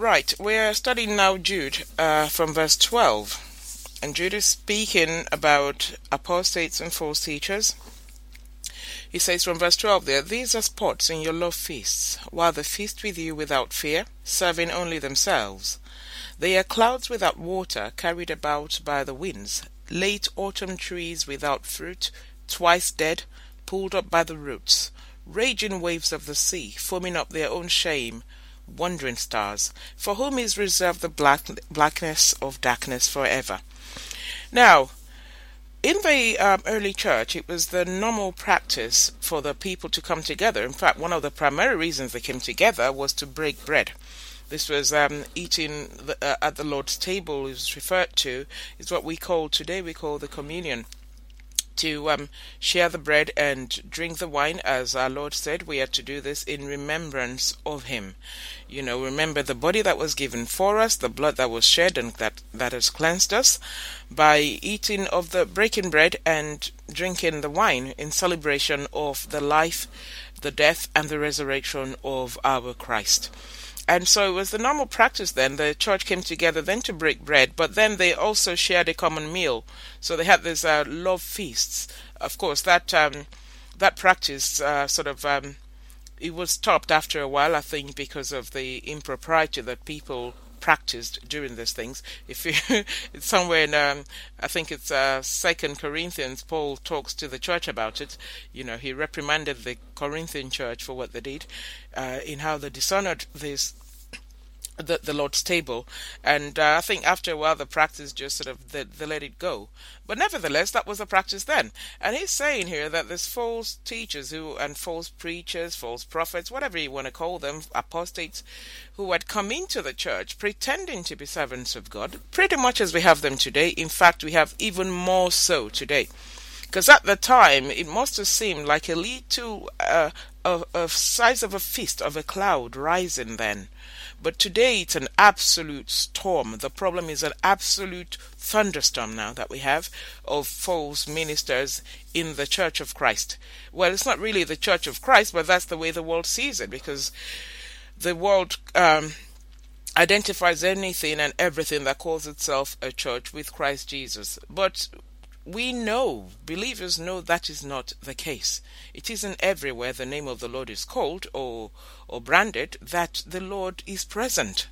Right, we're studying now Jude from verse 12. And Jude is speaking about apostates and false teachers. He says from verse 12 there, "These are spots in your love feasts, while they feast with you without fear, serving only themselves. They are clouds without water, carried about by the winds, late autumn trees without fruit, twice dead, pulled up by the roots, raging waves of the sea, foaming up their own shame, wandering stars, for whom is reserved the blackness of darkness forever." Now, in the early church, it was the normal practice for the people to come together. In fact, one of the primary reasons they came together was to break bread. This was eating at the Lord's table is referred to. It's what we call today, we call the communion. To share the bread and drink the wine, as our Lord said, we are to do this in remembrance of him. You know, remember the body that was given for us, the blood that was shed, and that has cleansed us, by eating of the breaking bread and drinking the wine in celebration of the life, the death, and the resurrection of our Christ. And so it was the normal practice then. The church came together then to break bread, but then they also shared a common meal. So they had these love feasts. Of course, that practice it was stopped after a while, I think, because of the impropriety that people practiced during these things. If you, it's somewhere in, I think it's 2 Corinthians, Paul talks to the church about it. You know, he reprimanded the Corinthian church for what they did, in how they dishonored the Lord's table. And I think after a while the practice just they let it go. But nevertheless, that was the practice then. And he's saying here that there's false teachers and false preachers, false prophets, whatever you want to call them, apostates, who had come into the church pretending to be servants of God, pretty much as we have them today. In fact, we have even more so today. Because at the time, it must have seemed like a little size of a fist of a cloud rising then. But today it's an absolute storm. The problem is an absolute thunderstorm now that we have of false ministers in the Church of Christ. Well, it's not really the Church of Christ, but that's the way the world sees it, because the world identifies anything and everything that calls itself a church with Christ Jesus. But we know, believers know, that is not the case. It isn't everywhere the name of the Lord is called or branded that the Lord is present.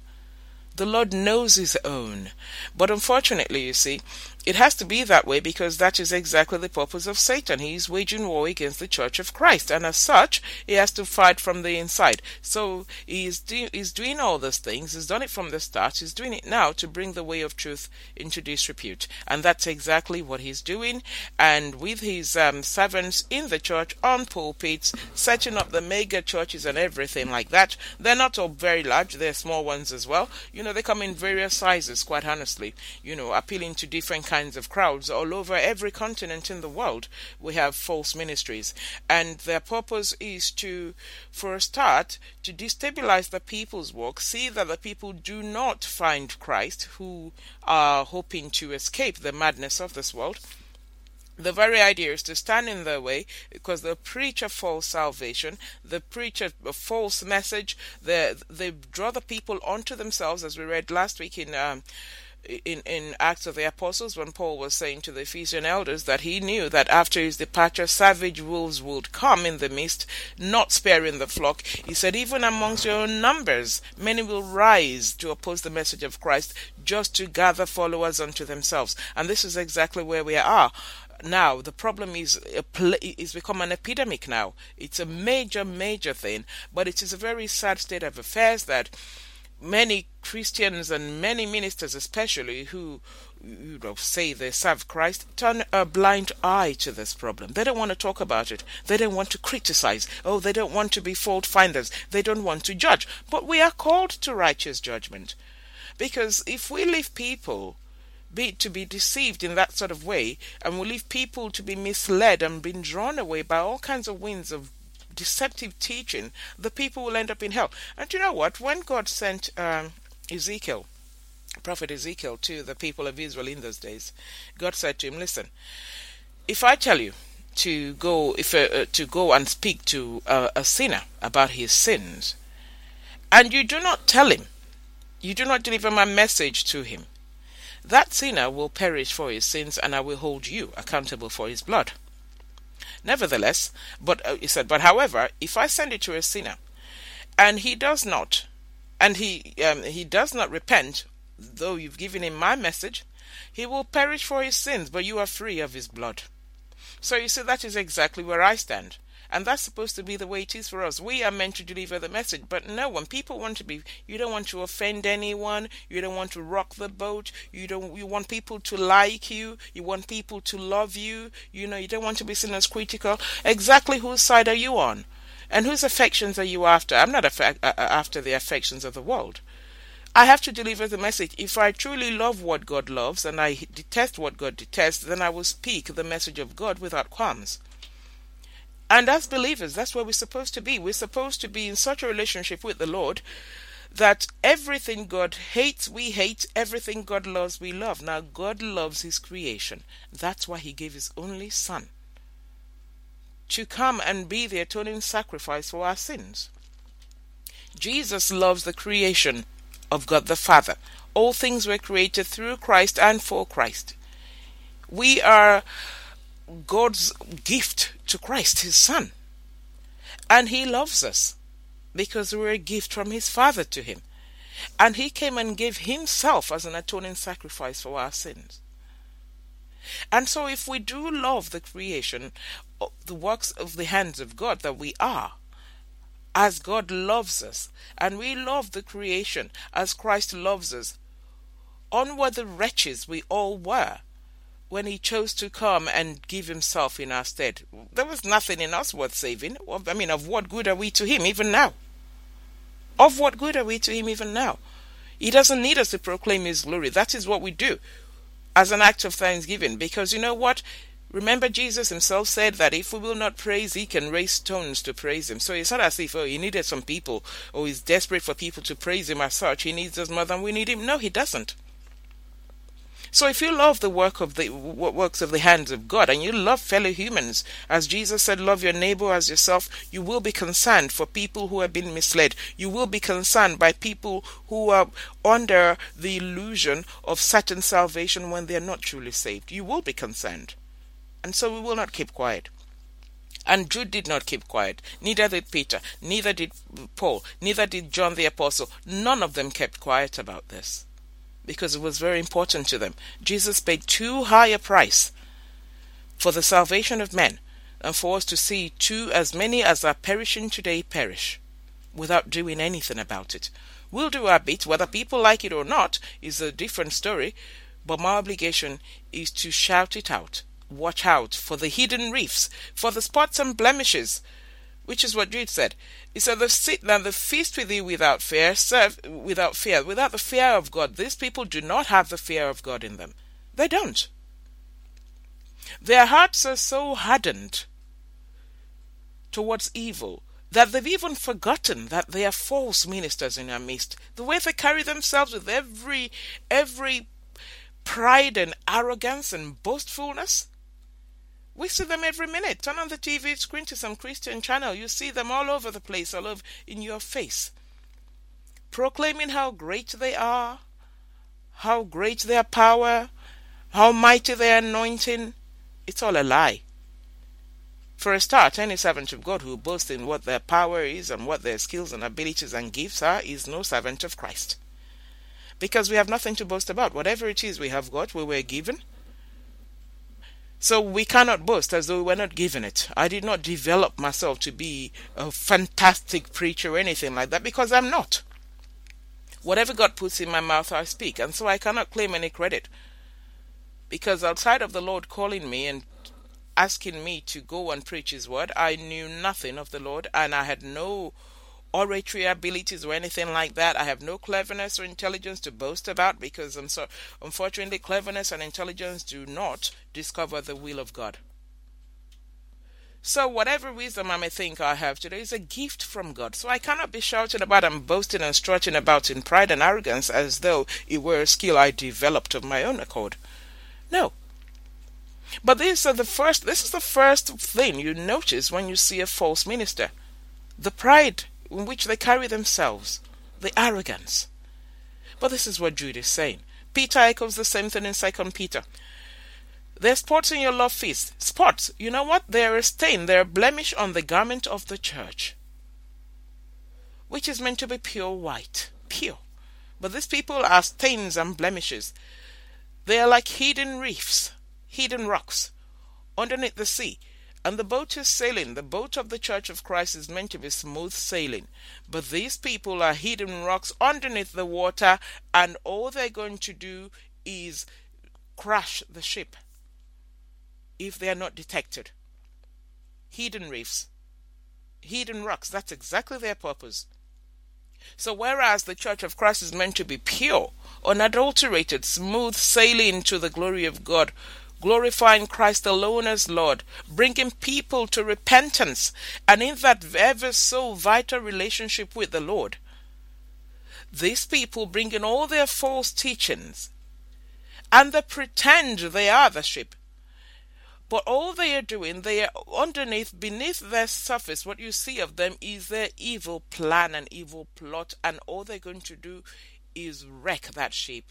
The Lord knows his own. But unfortunately, you see, it has to be that way because that is exactly the purpose of Satan. He is waging war against the Church of Christ, and as such, he has to fight from the inside. So he's doing all those things. He's done it from the start. He's doing it now to bring the way of truth into disrepute. And that's exactly what he's doing. And with his servants in the church, on pulpits, setting up the mega churches and everything like that. They're not all very large. They're small ones as well. You know, they come in various sizes, quite honestly, you know, appealing to different kinds of crowds all over every continent in the world. We have false ministries, and their purpose is to, for a start, to destabilize the people's walk, see that the people do not find Christ, who are hoping to escape the madness of this world. The very idea is to stand in their way, because they preach a false salvation, they preach a false message, they draw the people onto themselves, as we read last week in Acts of the Apostles, when Paul was saying to the Ephesian elders that he knew that after his departure savage wolves would come in the midst, not sparing the flock. He said, even amongst your own numbers many will rise to oppose the message of Christ, just to gather followers unto themselves. And this is exactly where we are now. The problem is become an epidemic now. It's a major thing, but it is a very sad state of affairs that many Christians and many ministers, especially, who say they serve Christ, turn a blind eye to this problem. They don't want to talk about it. They don't want to criticize. Oh, they don't want to be fault finders. They don't want to judge. But we are called to righteous judgment, because if we leave people to be deceived in that sort of way, and we leave people to be misled and being drawn away by all kinds of winds of deceptive teaching, the people will end up in hell. And you know what? When God sent Ezekiel, prophet Ezekiel, to the people of Israel in those days, God said to him, "Listen, if I tell you to go, to go and speak to a sinner about his sins, and you do not tell him you do not deliver my message to him. That sinner will perish for his sins, and I will hold you accountable for his blood. Nevertheless, however, if I send it to a sinner, and he does not repent, though you've given him my message, he will perish for his sins, but you are free of his blood. So you see, that is exactly where I stand. And that's supposed to be the way it is for us. We are meant to deliver the message. But no, when people want to be, you don't want to offend anyone. You don't want to rock the boat. You want people to like you. You want people to love you. You know, you don't want to be seen as critical. Exactly whose side are you on? And whose affections are you after? I'm not after the affections of the world. I have to deliver the message. If I truly love what God loves and I detest what God detests, then I will speak the message of God without qualms. And as believers, that's where we're supposed to be. We're supposed to be in such a relationship with the Lord that everything God hates, we hate. Everything God loves, we love. Now, God loves his creation. That's why he gave his only son to come and be the atoning sacrifice for our sins. Jesus loves the creation of God the Father. All things were created through Christ and for Christ. We are God's gift to Christ, his son. And he loves us because we're a gift from his Father to him. And he came and gave himself as an atoning sacrifice for our sins. And so if we do love the creation, the works of the hands of God that we are, as God loves us, and we love the creation as Christ loves us, onward the wretches we all were, when he chose to come and give himself in our stead. There was nothing in us worth saving. I mean, of what good are we to him even now? Of what good are we to him even now? He doesn't need us to proclaim his glory. That is what we do as an act of thanksgiving. Because you know what? Remember, Jesus himself said that if we will not praise, he can raise stones to praise him. So it's not as if, he needed some people, or he's desperate for people to praise him as such. He needs us more than we need him. No, he doesn't. So if you love the works of the hands of God, and you love fellow humans, as Jesus said, love your neighbor as yourself, you will be concerned for people who have been misled. You will be concerned by people who are under the illusion of certain salvation when they are not truly saved. You will be concerned. And so we will not keep quiet. And Jude did not keep quiet. Neither did Peter. Neither did Paul. Neither did John the Apostle. None of them kept quiet about this, because it was very important to them. Jesus paid too high a price for the salvation of men, and for us to see too as many as are perishing today perish without doing anything about it. We'll do our bit, whether people like it or not is a different story, but my obligation is to shout it out. Watch out for the hidden reefs, for the spots and blemishes, which is what Jude said. He said, "The feast with thee without fear, serve without fear." Without the fear of God, these people do not have the fear of God in them. They don't. Their hearts are so hardened towards evil that they've even forgotten that they are false ministers in our midst. The way they carry themselves with every pride and arrogance and boastfulness. We see them every minute. Turn on the TV screen to some Christian channel. You see them all over the place, all over in your face, proclaiming how great they are, how great their power, how mighty their anointing. It's all a lie. For a start, any servant of God who boasts in what their power is and what their skills and abilities and gifts are is no servant of Christ. Because we have nothing to boast about. Whatever it is we have got, we were given. So we cannot boast as though we were not given it. I did not develop myself to be a fantastic preacher or anything like that, because I'm not. Whatever God puts in my mouth, I speak. And so I cannot claim any credit, because outside of the Lord calling me and asking me to go and preach his word, I knew nothing of the Lord, and I had no oratory abilities or anything like that. I have no cleverness or intelligence to boast about, because unfortunately cleverness and intelligence do not discover the will of God. So whatever wisdom I may think I have today is a gift from God. So I cannot be shouting about and boasting and strutting about in pride and arrogance as though it were a skill I developed of my own accord. No. But this is the first thing you notice when you see a false minister. The pride in which they carry themselves, the arrogance. But this is what Jude is saying. Peter echoes the same thing in 2 Peter. There are spots in your love feast. Spots. You know what? There is stain. There are blemish on the garment of the church, which is meant to be pure white. Pure. But these people are stains and blemishes. They are like hidden reefs, hidden rocks, underneath the sea. And the boat is sailing. The boat of the Church of Christ is meant to be smooth sailing. But these people are hidden rocks underneath the water, and all they're going to do is crash the ship if they are not detected. Hidden reefs, hidden rocks, that's exactly their purpose. So whereas the Church of Christ is meant to be pure, unadulterated, smooth sailing to the glory of God, glorifying Christ alone as Lord, bringing people to repentance, and in that ever so vital relationship with the Lord, these people bring in all their false teachings, and they pretend they are the ship. But all they are doing, they are underneath, beneath their surface, what you see of them is their evil plan and evil plot, and all they're going to do is wreck that ship.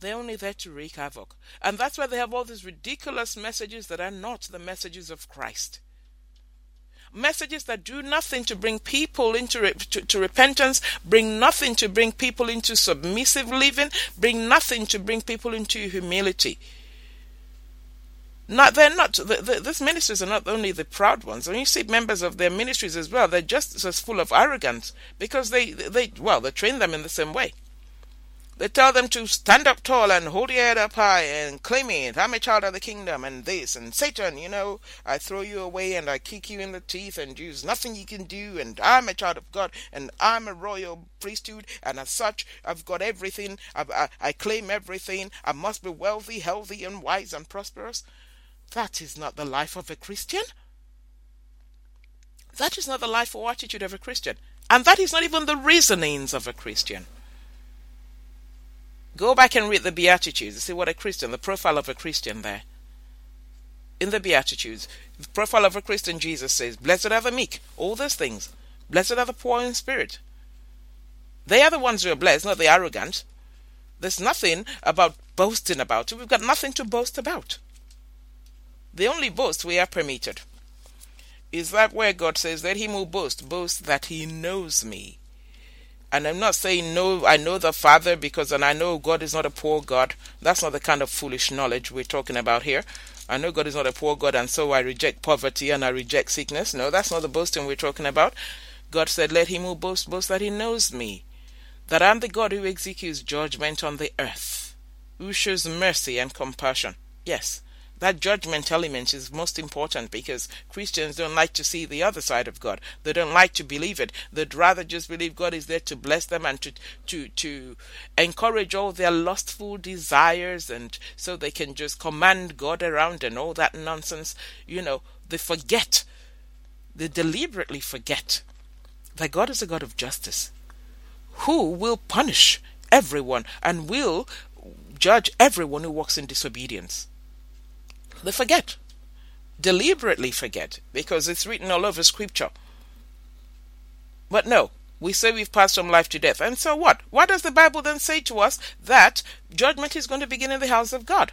They're only there to wreak havoc. And that's why they have all these ridiculous messages that are not the messages of Christ. Messages that do nothing to bring people into to repentance, bring nothing to bring people into submissive living, bring nothing to bring people into humility. No, they're not. These ministries are not only the proud ones. When you see members of their ministries as well, they're just as full of arrogance because they train them in the same way. They tell them to stand up tall and hold your head up high and claim it. I'm a child of the kingdom and this and Satan, you know, I throw you away and I kick you in the teeth and there's nothing you can do and I'm a child of God and I'm a royal priesthood and as such I've got everything. I claim everything. I must be wealthy, healthy and wise and prosperous. That is not the life of a Christian. That is not the life or attitude of a Christian. And that is not even the reasonings of a Christian. Go back and read the Beatitudes and see what a Christian, the profile of a Christian there. In the Beatitudes, the profile of a Christian, Jesus says, blessed are the meek, all those things. Blessed are the poor in spirit. They are the ones who are blessed, not the arrogant. There's nothing about boasting about it. We've got nothing to boast about. The only boast we are permitted is that where God says that he will boast that he knows me. And I'm not saying, no, I know the Father because I know God is not a poor God. That's not the kind of foolish knowledge we're talking about here. I know God is not a poor God, and so I reject poverty and I reject sickness. No, that's not the boasting we're talking about. God said, let him who boast that he knows me, that I'm the God who executes judgment on the earth, who shows mercy and compassion. Yes. That judgment element is most important because Christians don't like to see the other side of God. They don't like to believe it. They'd rather just believe God is there to bless them and to encourage all their lustful desires, and so they can just command God around and all that nonsense. You know, they forget. They deliberately forget that God is a God of justice who will punish everyone and will judge everyone who walks in disobedience. They forget, deliberately forget, because it's written all over Scripture. But no, we say we've passed from life to death. And so what? Why does the Bible then say to us that judgment is going to begin in the house of God?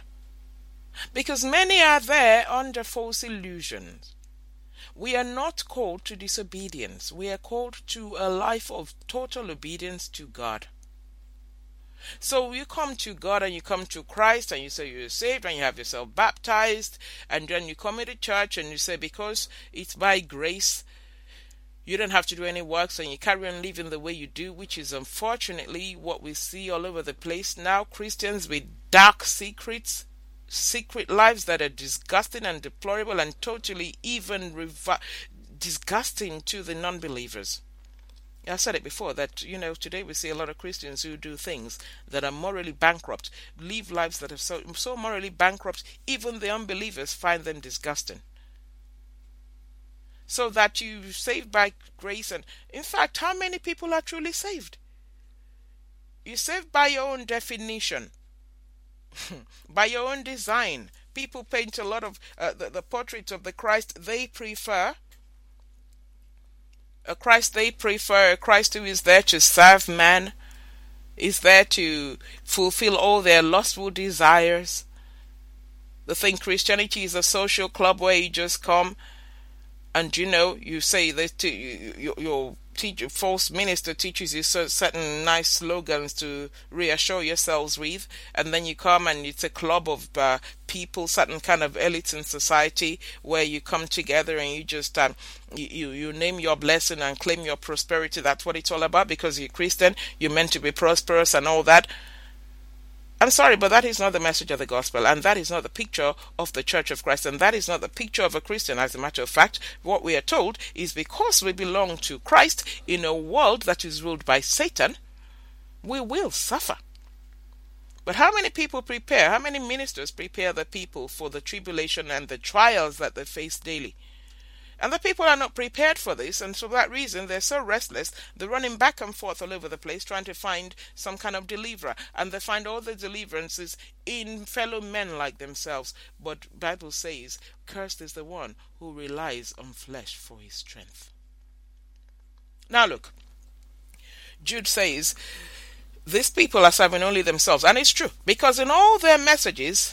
Because many are there under false illusions. We are not called to disobedience. We are called to a life of total obedience to God. So you come to God and you come to Christ and you say you're saved and you have yourself baptized, and then you come into church and you say, because it's by grace, you don't have to do any works, and you carry on living the way you do, which is unfortunately what we see all over the place now. Christians with dark secrets, secret lives that are disgusting and deplorable and totally even disgusting to the non-believers. I said it before that, you know, today we see a lot of Christians who do things that are morally bankrupt, live lives that are so morally bankrupt, even the unbelievers find them disgusting. So that you're saved by grace, and in fact, how many people are truly saved? You're saved by your own definition, by your own design. People paint a lot of the portraits of the Christ they prefer. A Christ they prefer, a Christ who is there to serve man, is there to fulfill all their lustful desires. They think Christianity is a social club where you just come and, you know, you say that your teacher, false minister teaches you certain nice slogans to reassure yourselves with, and then you come and it's a club of people, certain kind of elite in society where you come together and you just you name your blessing and claim your prosperity. That's what it's all about, because you're Christian, you're meant to be prosperous and all that. I'm sorry, but that is not the message of the gospel, and that is not the picture of the Church of Christ, and that is not the picture of a Christian. As a matter of fact, what we are told is because we belong to Christ in a world that is ruled by Satan, we will suffer. But how many people prepare, how many ministers prepare the people for the tribulation and the trials that they face daily? And the people are not prepared for this, and for that reason they're so restless. They're running back and forth all over the place trying to find some kind of deliverer, and they find all the deliverances in fellow men like themselves. But the Bible says, cursed is the one who relies on flesh for his strength. Now look, Jude says, these people are serving only themselves. And it's true, because in all their messages,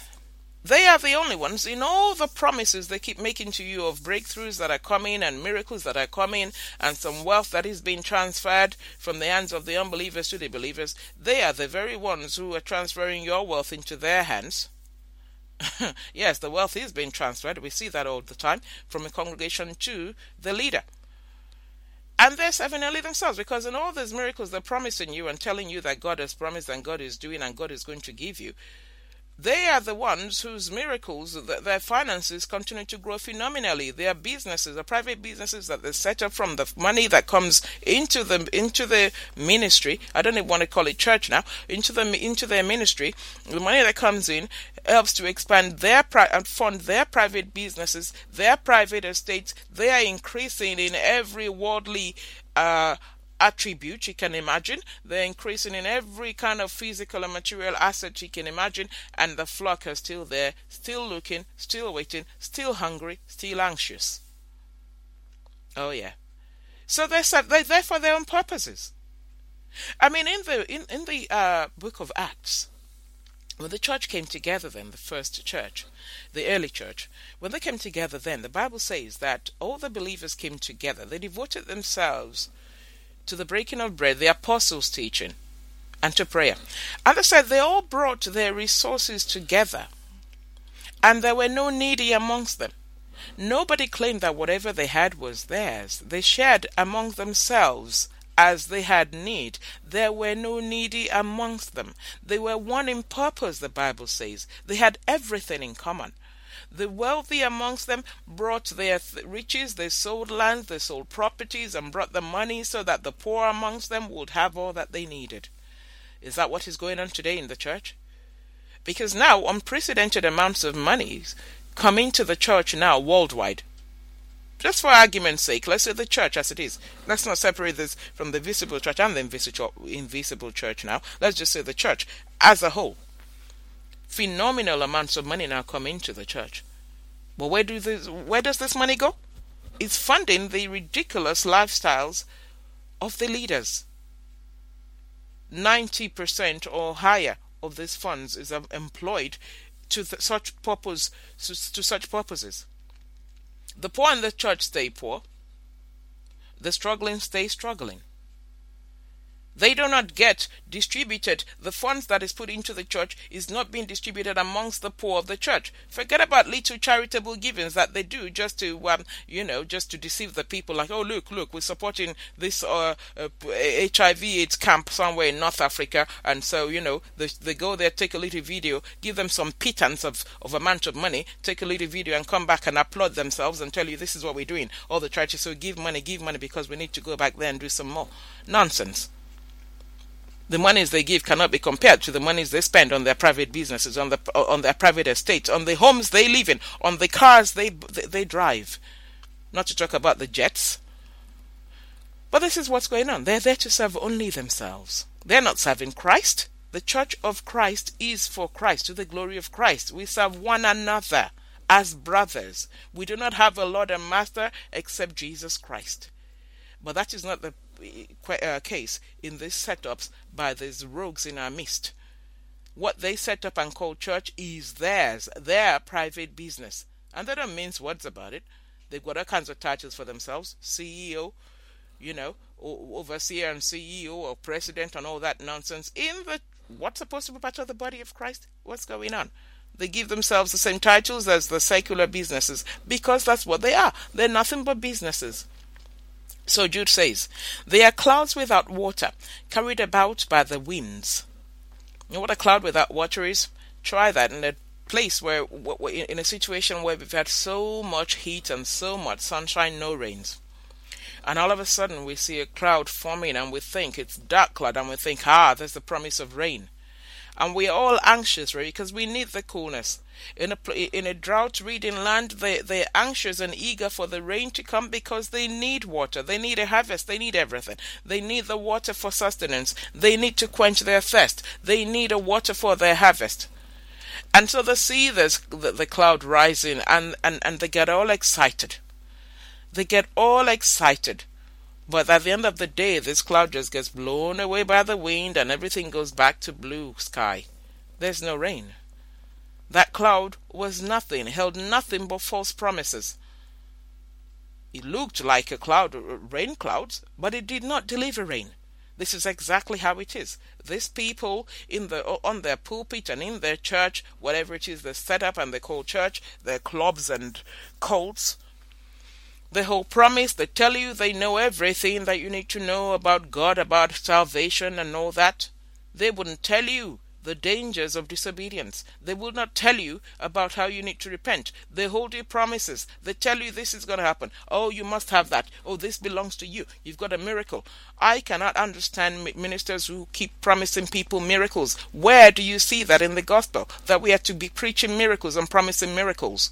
they are the only ones, in all the promises they keep making to you of breakthroughs that are coming and miracles that are coming and some wealth that is being transferred from the hands of the unbelievers to the believers. They are the very ones who are transferring your wealth into their hands. Yes, the wealth is being transferred. We see that all the time from a congregation to the leader. And they're serving only themselves, because in all those miracles they're promising you and telling you that God has promised and God is doing and God is going to give you, they are the ones whose miracles, their finances continue to grow phenomenally. Their businesses, their private businesses that they set up from the money that comes into the ministry. I don't even want to call it church now. Into their ministry, the money that comes in helps to expand and fund their private businesses, their private estates. They are increasing in every worldly attribute you can imagine. They're increasing in every kind of physical and material asset you can imagine, and the flock are still there, still looking, still waiting, still hungry, still anxious. Oh yeah. So they're there for their own purposes. I mean, in the book of Acts, when the church came together, then the first church, the early church, when they came together, then the Bible says that all the believers came together. They devoted themselves to the breaking of bread, the apostles' teaching, and to prayer. And they said they all brought their resources together, and there were no needy amongst them. Nobody claimed that whatever they had was theirs. They shared among themselves as they had need. There were no needy amongst them. They were one in purpose, the Bible says. They had everything in common. The wealthy amongst them brought their riches, they sold lands, they sold properties, and brought the money so that the poor amongst them would have all that they needed. Is that what is going on today in the church? Because now unprecedented amounts of money come into the church now worldwide. Just for argument's sake, let's say the church as it is. Let's not separate this from the visible church and the invisible church now. Let's just say the church as a whole. Phenomenal amounts of money now come into the church. But where does this money go? It's funding the ridiculous lifestyles of the leaders. 90% or higher of these funds is employed to such purposes. The poor in the church stay poor. The struggling stay struggling. They do not get distributed. The funds that is put into the church is not being distributed amongst the poor of the church. Forget about little charitable givings that they do just to, just to deceive the people. Like, oh, look, we're supporting this HIV/AIDS camp somewhere in North Africa. And so, they go there, take a little video, give them some pittance of amount of money, take a little video and come back and applaud themselves and tell you this is what we're doing. All the churches, so give money because we need to go back there and do some more. Nonsense. The monies they give cannot be compared to the monies they spend on their private businesses, on their private estates, on the homes they live in, on the cars they drive. Not to talk about the jets. But this is what's going on. They're there to serve only themselves. They're not serving Christ. The Church of Christ is for Christ, to the glory of Christ. We serve one another as brothers. We do not have a Lord and Master except Jesus Christ. But that is not the case in these setups by these rogues in our midst. What they set up and call church is theirs, their private business. And they don't mince words about it. They've got all kinds of titles for themselves, CEO, overseer and CEO or president and all that nonsense. In the what's supposed to be part of the body of Christ? What's going on? They give themselves the same titles as the secular businesses because that's what they are. They're nothing but businesses. So Jude says, they are clouds without water, carried about by the winds. You know what a cloud without water is? Try that in a place where, in a situation where we've had so much heat and so much sunshine, no rains. And all of a sudden we see a cloud forming and we think it's dark cloud and we think, there's the promise of rain. And we're all anxious, right? Because we need the coolness. In a drought-ridden land, they're anxious and eager for the rain to come because they need water. They need a harvest. They need everything. They need the water for sustenance. They need to quench their thirst. They need a water for their harvest. And so they see the cloud rising and they get all excited. But at the end of the day, this cloud just gets blown away by the wind and everything goes back to blue sky. There's no rain. That cloud was nothing, held nothing but false promises. It looked like a cloud, rain clouds, but it did not deliver rain. This is exactly how it is. These people on their pulpit and in their church, whatever it is they set up and they call church, their clubs and cults, the whole promise, they tell you they know everything that you need to know about God, about salvation and all that. They wouldn't tell you the dangers of disobedience. They will not tell you about how you need to repent. They hold you promises. They tell you this is going to happen. Oh, you must have that. Oh, this belongs to you. You've got a miracle. I cannot understand ministers who keep promising people miracles. Where do you see that in the gospel? That we are to be preaching miracles and promising miracles.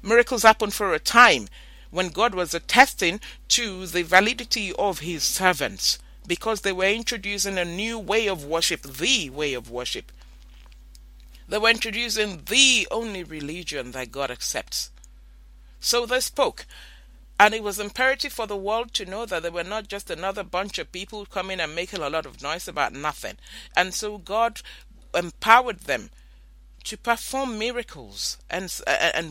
Miracles happen for a time, when God was attesting to the validity of his servants, because they were introducing a new way of worship, the way of worship. They were introducing the only religion that God accepts. So they spoke, and it was imperative for the world to know that they were not just another bunch of people coming and making a lot of noise about nothing. And so God empowered them to perform miracles and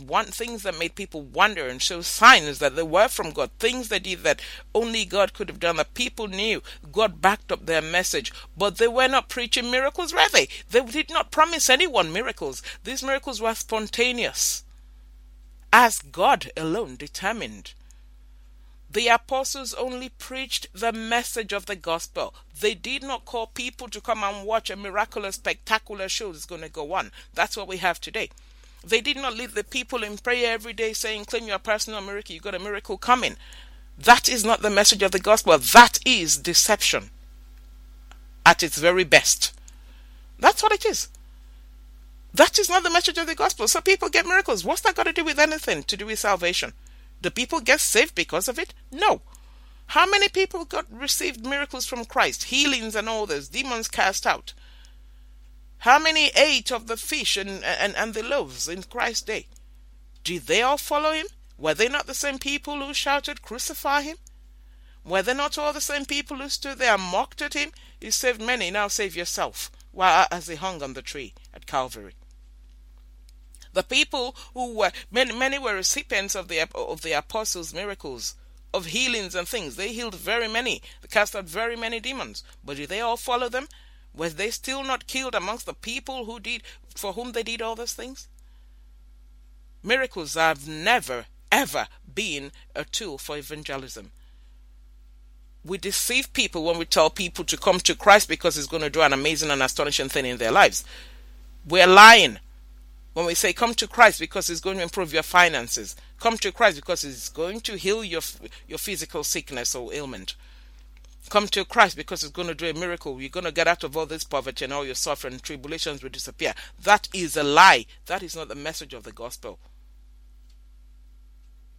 want things that made people wonder and show signs that they were from God, things they did that only God could have done, that people knew. God backed up their message, but they were not preaching miracles, were they? They did not promise anyone miracles. These miracles were spontaneous, as God alone determined. The apostles only preached the message of the gospel. They did not call people to come and watch a miraculous, spectacular show that's going to go on. That's what we have today. They did not lead the people in prayer every day saying, claim your personal miracle, you've got a miracle coming. That is not the message of the gospel. That is deception at its very best. That's what it is. That is not the message of the gospel. So people get miracles. What's that got to do with anything to do with salvation? Do people get saved because of it? No. How many people received miracles from Christ, healings and all this, demons cast out? How many ate of the fish and the loaves in Christ's day? Did they all follow him? Were they not the same people who shouted, crucify him? Were they not all the same people who stood there and mocked at him? You saved many, now save yourself, while as he hung on the tree at Calvary. The people who were, many were recipients of the apostles' miracles, of healings and things. They healed very many, they cast out very many demons. But did they all follow them? Were they still not killed amongst the people for whom they did all those things? Miracles have never, ever been a tool for evangelism. We deceive people when we tell people to come to Christ because he's going to do an amazing and astonishing thing in their lives. We're lying. When we say, come to Christ because it's going to improve your finances. Come to Christ because it's going to heal your physical sickness or ailment. Come to Christ because it's going to do a miracle. You're going to get out of all this poverty and all your suffering and tribulations will disappear. That is a lie. That is not the message of the gospel.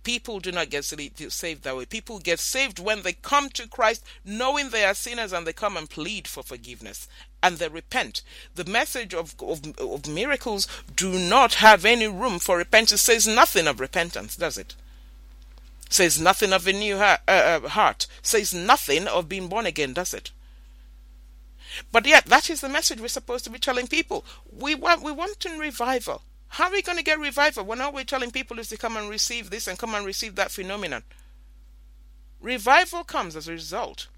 People do not get saved that way. People get saved when they come to Christ knowing they are sinners and they come and plead for forgiveness and they repent. The message of miracles do not have any room for repentance. It says nothing of repentance, does it? Says nothing of a new heart. Says nothing of being born again, does it? But yet, that is the message we're supposed to be telling people. We want revival. How are we going to get revival when all we're telling people is to come and receive this and come and receive that phenomenon? Revival comes as a result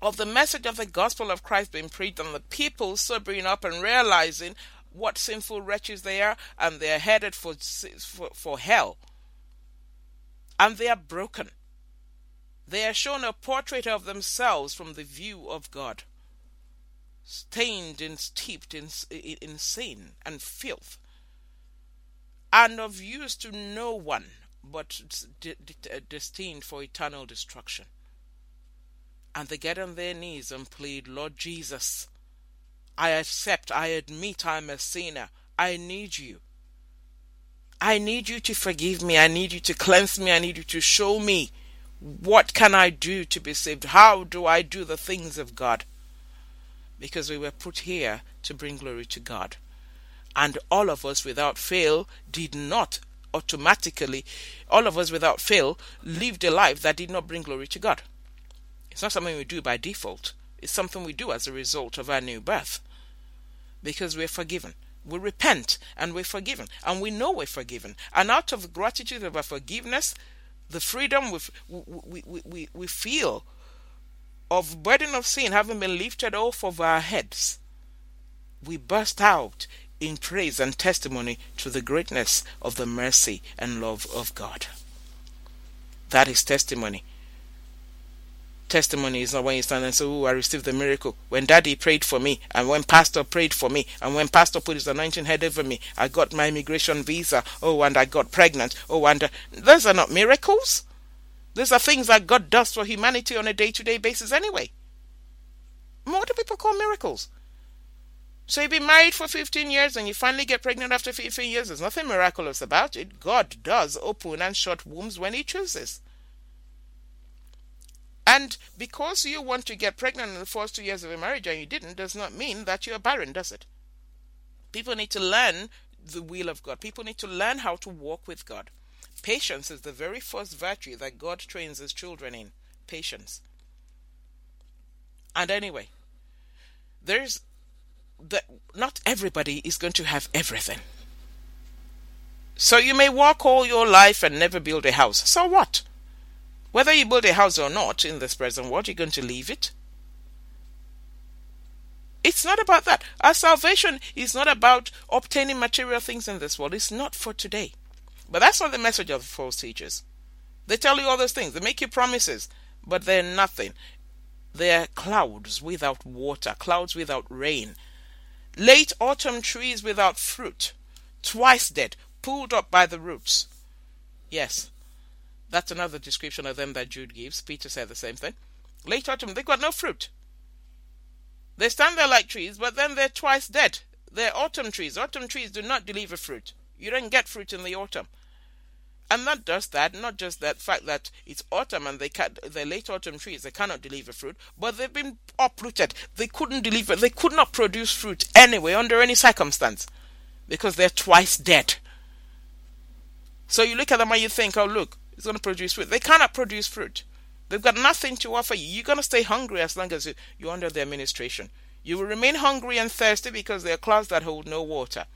of the message of the gospel of Christ being preached and the people sobering up and realizing what sinful wretches they are, and they are headed for hell. And they are broken. They are shown a portrait of themselves from the view of God, stained and steeped in sin and filth, and of use to no one, but destined for eternal destruction. And they get on their knees and plead, Lord Jesus, I accept, I admit I'm a sinner. I need you. I need you to forgive me. I need you to cleanse me. I need you to show me what can I do to be saved. How do I do the things of God? Because we were put here to bring glory to God. And all of us without fail did not automatically, all of us without fail lived a life that did not bring glory to God. It's not something we do by default. It's something we do as a result of our new birth. Because we're forgiven. We repent and we're forgiven. And we know we're forgiven. And out of gratitude of our forgiveness, the freedom we feel of burden of sin having been lifted off of our heads, we burst out in praise and testimony to the greatness of the mercy and love of God. That is testimony. Testimony is not when you stand and say, oh, I received the miracle. When Daddy prayed for me, and when Pastor prayed for me, and when Pastor put his anointing head over me, I got my immigration visa. Oh, and I got pregnant. Oh, and those are not miracles. These are things that God does for humanity on a day-to-day basis anyway. What do people call miracles? So you've been married for 15 years and you finally get pregnant after 15 years. There's nothing miraculous about it. God does open and shut wombs when he chooses. And because you want to get pregnant in the first 2 years of a marriage and you didn't, does not mean that you're barren, does it? People need to learn the will of God. People need to learn how to walk with God. Patience is the very first virtue that God trains his children in. Patience. And anyway, not everybody is going to have everything. So you may walk all your life and never build a house. So what? Whether you build a house or not in this present world, you're going to leave it. It's not about that. Our salvation is not about obtaining material things in this world. It's not for today. But that's not the message of the false teachers. They tell you all those things. They make you promises, but they're nothing. They're clouds without water, clouds without rain. Late autumn trees without fruit, twice dead, pulled up by the roots. Yes, that's another description of them that Jude gives. Peter said the same thing. Late autumn, they've got no fruit. They stand there like trees, but then they're twice dead. They're autumn trees. Autumn trees do not deliver fruit. You don't get fruit in the autumn. And not just that fact that it's autumn and they're late autumn trees, they cannot deliver fruit, but they've been uprooted. They could not produce fruit anyway, under any circumstance, because they're twice dead. So you look at them and you think, oh, look, it's going to produce fruit. They cannot produce fruit. They've got nothing to offer you. You're going to stay hungry as long as you're under their administration. You will remain hungry and thirsty because they're clouds that hold no water.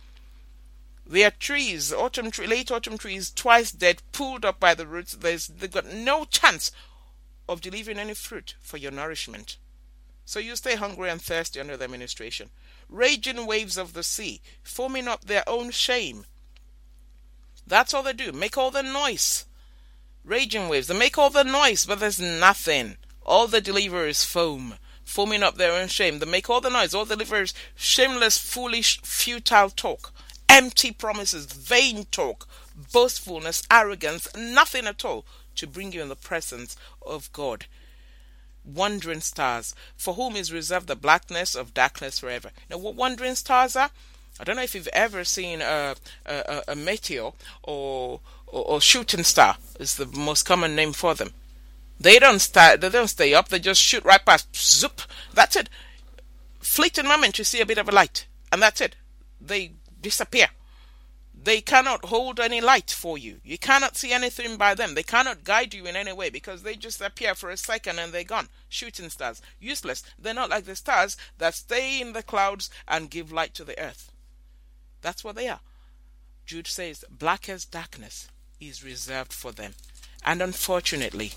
They are trees, late autumn trees, twice dead, pulled up by the roots. They've got no chance of delivering any fruit for your nourishment. So you stay hungry and thirsty under the administration. Raging waves of the sea, foaming up their own shame. That's all they do. Make all the noise. Raging waves. They make all the noise, but there's nothing. All they deliver is foam, foaming up their own shame. They make all the noise. All they deliver is shameless, foolish, futile talk. Empty promises, vain talk, boastfulness, arrogance, nothing at all to bring you in the presence of God. Wandering stars, for whom is reserved the blackness of darkness forever. Now, what wandering stars are? I don't know if you've ever seen a meteor or shooting star. It's the most common name for them. They don't stay up. They just shoot right past. Zoop. That's it. Fleeting moment, you see a bit of a light, and that's it. They disappear. They cannot hold any light for you. You cannot see anything by them. They cannot guide you in any way because they just appear for a second and they're gone. Shooting stars. Useless. They're not like the stars that stay in the clouds and give light to the earth. That's what they are. Jude says, blackest darkness is reserved for them. And unfortunately,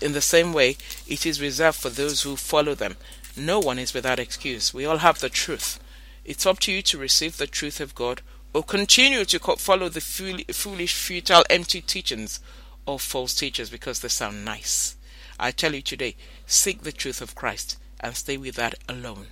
in the same way, it is reserved for those who follow them. No one is without excuse. We all have the truth. It's up to you to receive the truth of God or continue to follow the foolish, futile, empty teachings of false teachers because they sound nice. I tell you today, seek the truth of Christ and stay with that alone.